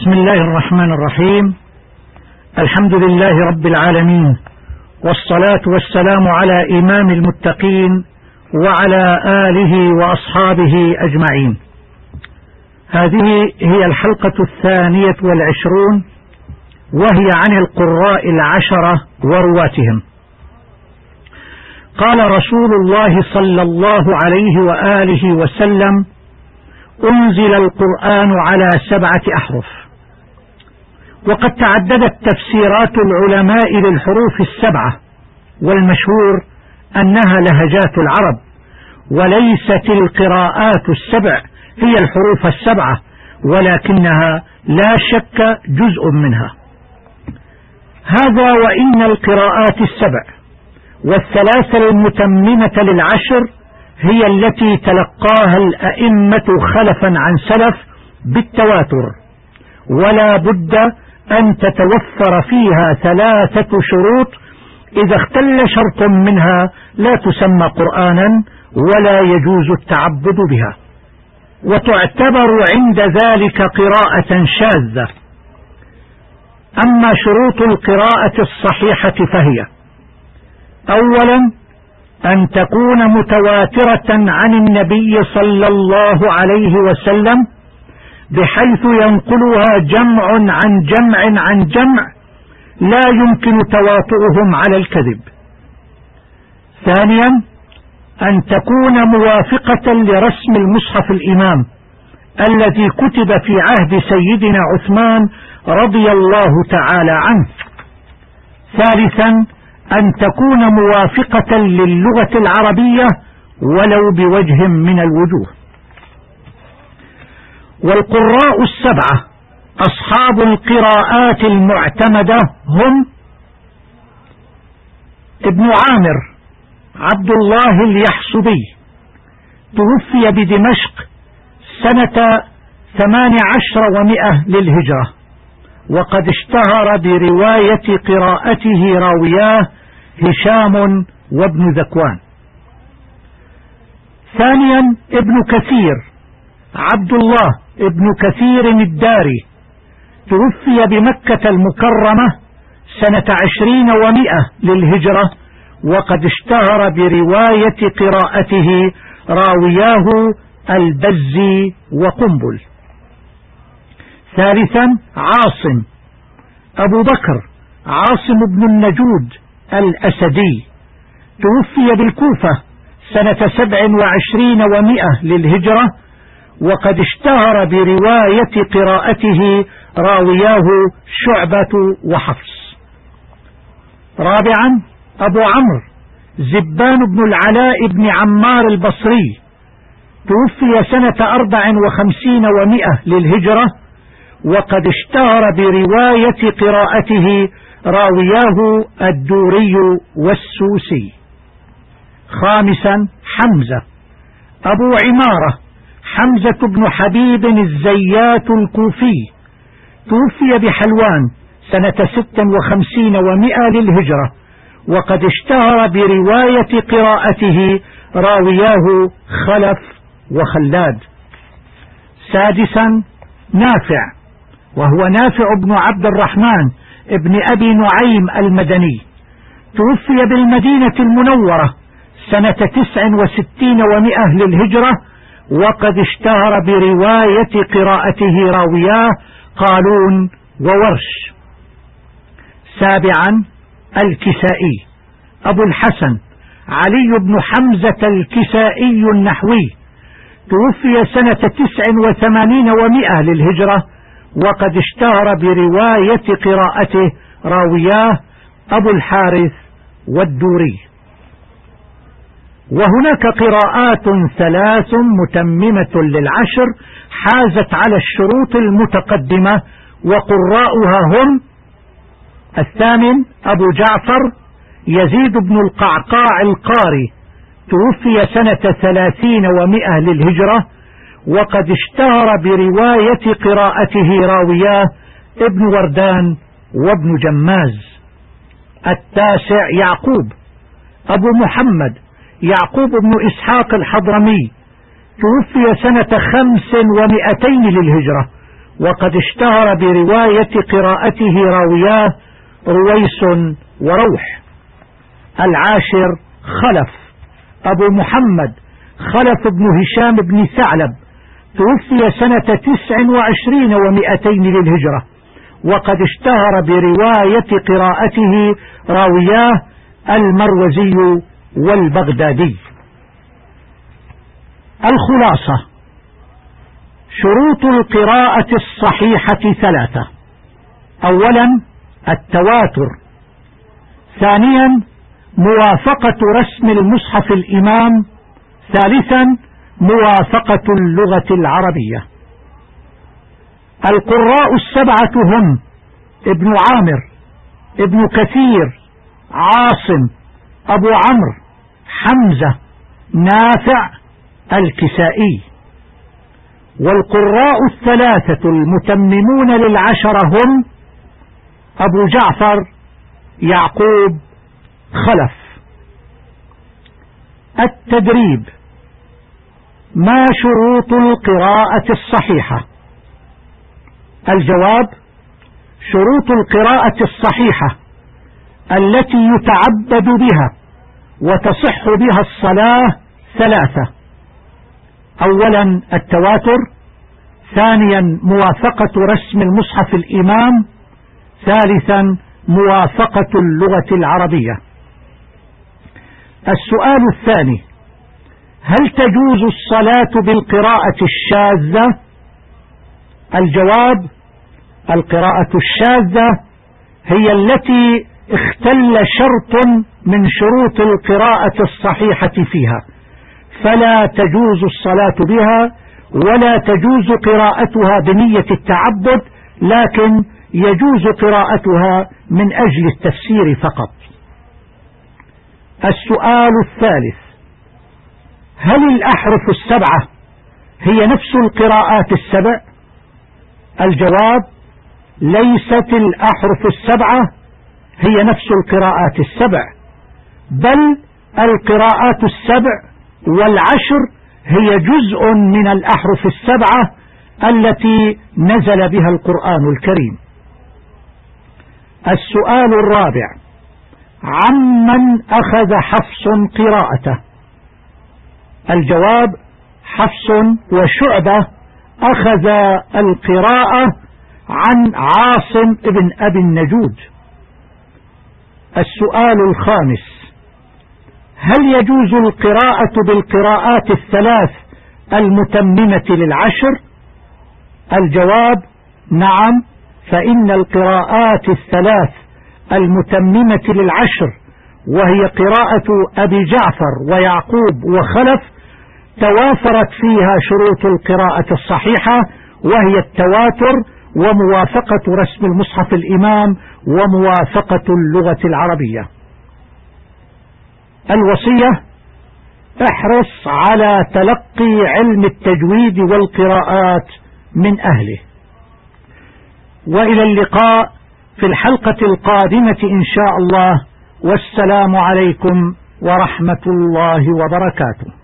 بسم الله الرحمن الرحيم. الحمد لله رب العالمين، والصلاة والسلام على إمام المتقين وعلى آله وأصحابه أجمعين. هذه هي الحلقة 22 وهي عن القراء 10 ورواتهم. قال رسول الله صلى الله عليه وآله وسلم: أنزل القرآن على 7 أحرف. وقد تعددت تفسيرات العلماء للحروف 7، والمشهور أنها لهجات العرب، وليست القراءات 7 هي الحروف 7، ولكنها لا شك جزء منها. هذا وإن القراءات 7 والثلاثة المتممة لل10 هي التي تلقاها الأئمة خلفا عن سلف بالتواتر، ولا بد أن تتوفر فيها 3 شروط، إذا اختل شرط منها لا تسمى قرآنا ولا يجوز التعبد بها، وتعتبر عند ذلك قراءة شاذة. أما شروط القراءة الصحيحة فهي: أولا، أن تكون متواترة عن النبي صلى الله عليه وسلم، بحيث ينقلها جمع عن جمع عن جمع لا يمكن تواطؤهم على الكذب. ثانيا، أن تكون موافقة لرسم المصحف الإمام الذي كتب في عهد سيدنا عثمان رضي الله تعالى عنه. ثالثا، أن تكون موافقة للغة العربية ولو بوجه من الوجوه. والقراء 7 أصحاب القراءات المعتمدة هم: ابن عامر عبد الله اليحصبي، توفي بدمشق سنة 18 للهجرة، وقد اشتهر برواية قراءته راوياه هشام وابن ذكوان. ثانيا، ابن كثير عبد الله ابن كثير الداري، توفي بمكة المكرمة سنة 20 للهجرة، وقد اشتهر برواية قراءته راوياه البزي وقنبل. ثالثا، عاصم أبو بكر عاصم بن النجود الاسدي، توفي بالكوفة سنة 27 للهجرة، وقد اشتهر برواية قراءته راوياه شعبة وحفص. رابعا، أبو عمرو زبان بن العلاء بن عمار البصري، توفي سنة 54 للهجرة، وقد اشتهر برواية قراءته راوياه الدوري والسوسي. خامسا، حمزة أبو عمارة حمزة بن حبيب الزيات الكوفي، توفي بحلوان سنة 56 للهجرة، وقد اشتهر برواية قراءته راوياه خلف وخلاد. سادسا، نافع وهو نافع بن عبد الرحمن بن أبي نعيم المدني، توفي بالمدينة المنورة سنة 69 للهجرة، وقد اشتهر برواية قراءته راوياه قالون وورش. سابعا، الكسائي أبو الحسن علي بن حمزة الكسائي النحوي، توفي سنة 89 للهجرة، وقد اشتهر برواية قراءته راوياه أبو الحارث والدوري. وهناك قراءات 3 متممة لل10 حازت على الشروط المتقدمة، وقراؤها هم: الثامن، أبو جعفر يزيد بن القعقاع القاري، توفي سنة 30 للهجرة، وقد اشتهر برواية قراءته راوياه ابن وردان وابن جماز. التاسع، يعقوب أبو محمد يعقوب بن إسحاق الحضرمي، توفي سنة 250 للهجرة، وقد اشتهر برواية قراءته راوياه رويس وروح. العاشر خلف أبو محمد خلف بن هشام بن ثعلب، توفي سنة 29 و200 للهجرة، وقد اشتهر برواية قراءته راوياه المروزي والبغدادي. الخلاصة: شروط القراءة الصحيحة 3: أولا التواتر، ثانيا موافقة رسم المصحف الإمام، ثالثا موافقة اللغة العربية. القراء السبعة هم ابن عامر، ابن كثير، عاصم، أبو عمرو، حمزة، نافع، الكسائي. والقراء الثلاثة المتممون للعشرة هم أبو جعفر، يعقوب، خلف. التدريب: ما شروط القراءة الصحيحة؟ الجواب: شروط القراءة الصحيحة التي يتعبد بها وتصح بها الصلاة 3: أولا التواتر، ثانيا موافقة رسم المصحف الإمام، ثالثا موافقة اللغة العربية. السؤال الثاني: هل تجوز الصلاة بالقراءة الشاذة؟ الجواب: القراءة الشاذة هي التي اختل شرط من شروط القراءة الصحيحة فيها، فلا تجوز الصلاة بها ولا تجوز قراءتها بنية التعبد، لكن يجوز قراءتها من أجل التفسير فقط. السؤال الثالث: هل الأحرف السبعة هي نفس القراءات السبع؟ الجواب: ليست الأحرف السبعة هي نفس القراءات السبع، بل القراءات السبع والعشر هي جزء من الأحرف السبعة التي نزل بها القرآن الكريم. السؤال الرابع: عمن أخذ حفص قراءته؟ الجواب: حفص وشعبة أخذ القراءة عن عاصم بن أبي النجود. السؤال الخامس: هل يجوز القراءة بالقراءات الثلاث المتممة للعشر؟ الجواب: نعم، فإن القراءات الثلاث المتممة للعشر وهي قراءة أبي جعفر ويعقوب وخلف توافرت فيها شروط القراءة الصحيحة، وهي التواتر وموافقة رسم المصحف الإمام وموافقة اللغة العربية. الوصية: احرص على تلقي علم التجويد والقراءات من أهله. وإلى اللقاء في الحلقة القادمة إن شاء الله، والسلام عليكم ورحمة الله وبركاته.